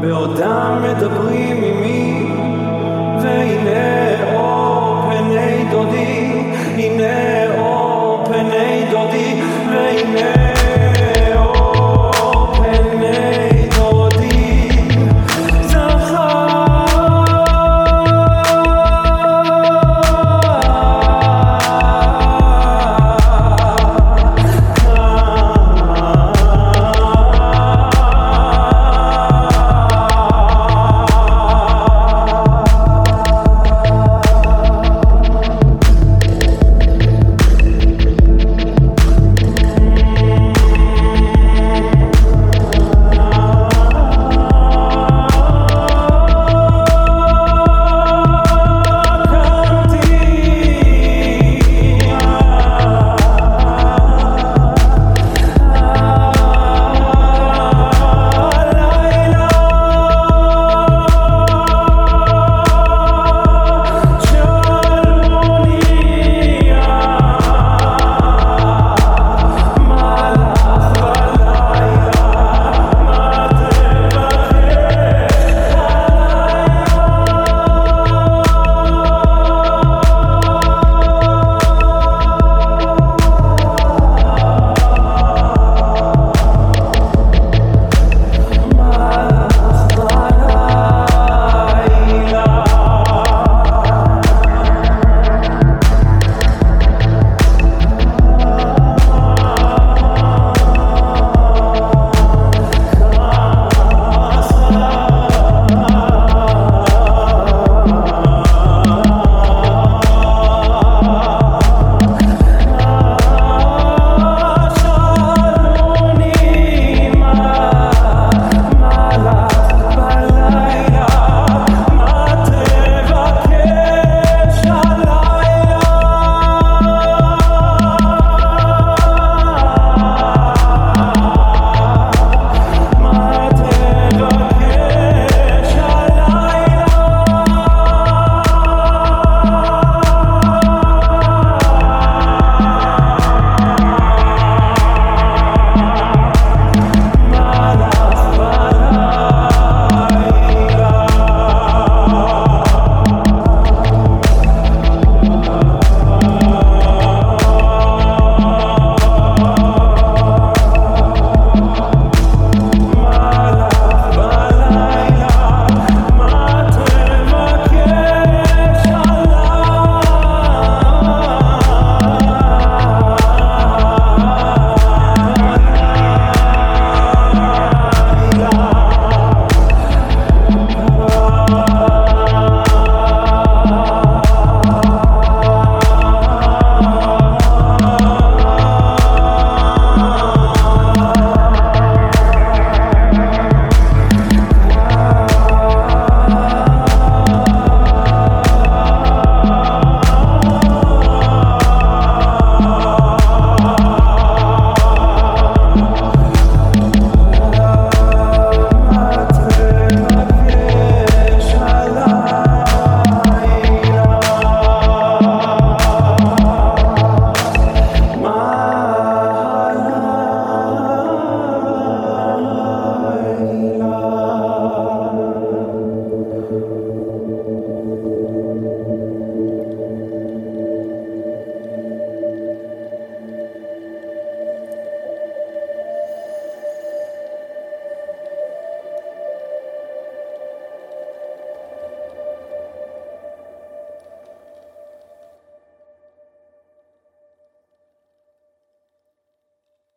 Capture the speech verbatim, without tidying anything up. בעודם מדברים עם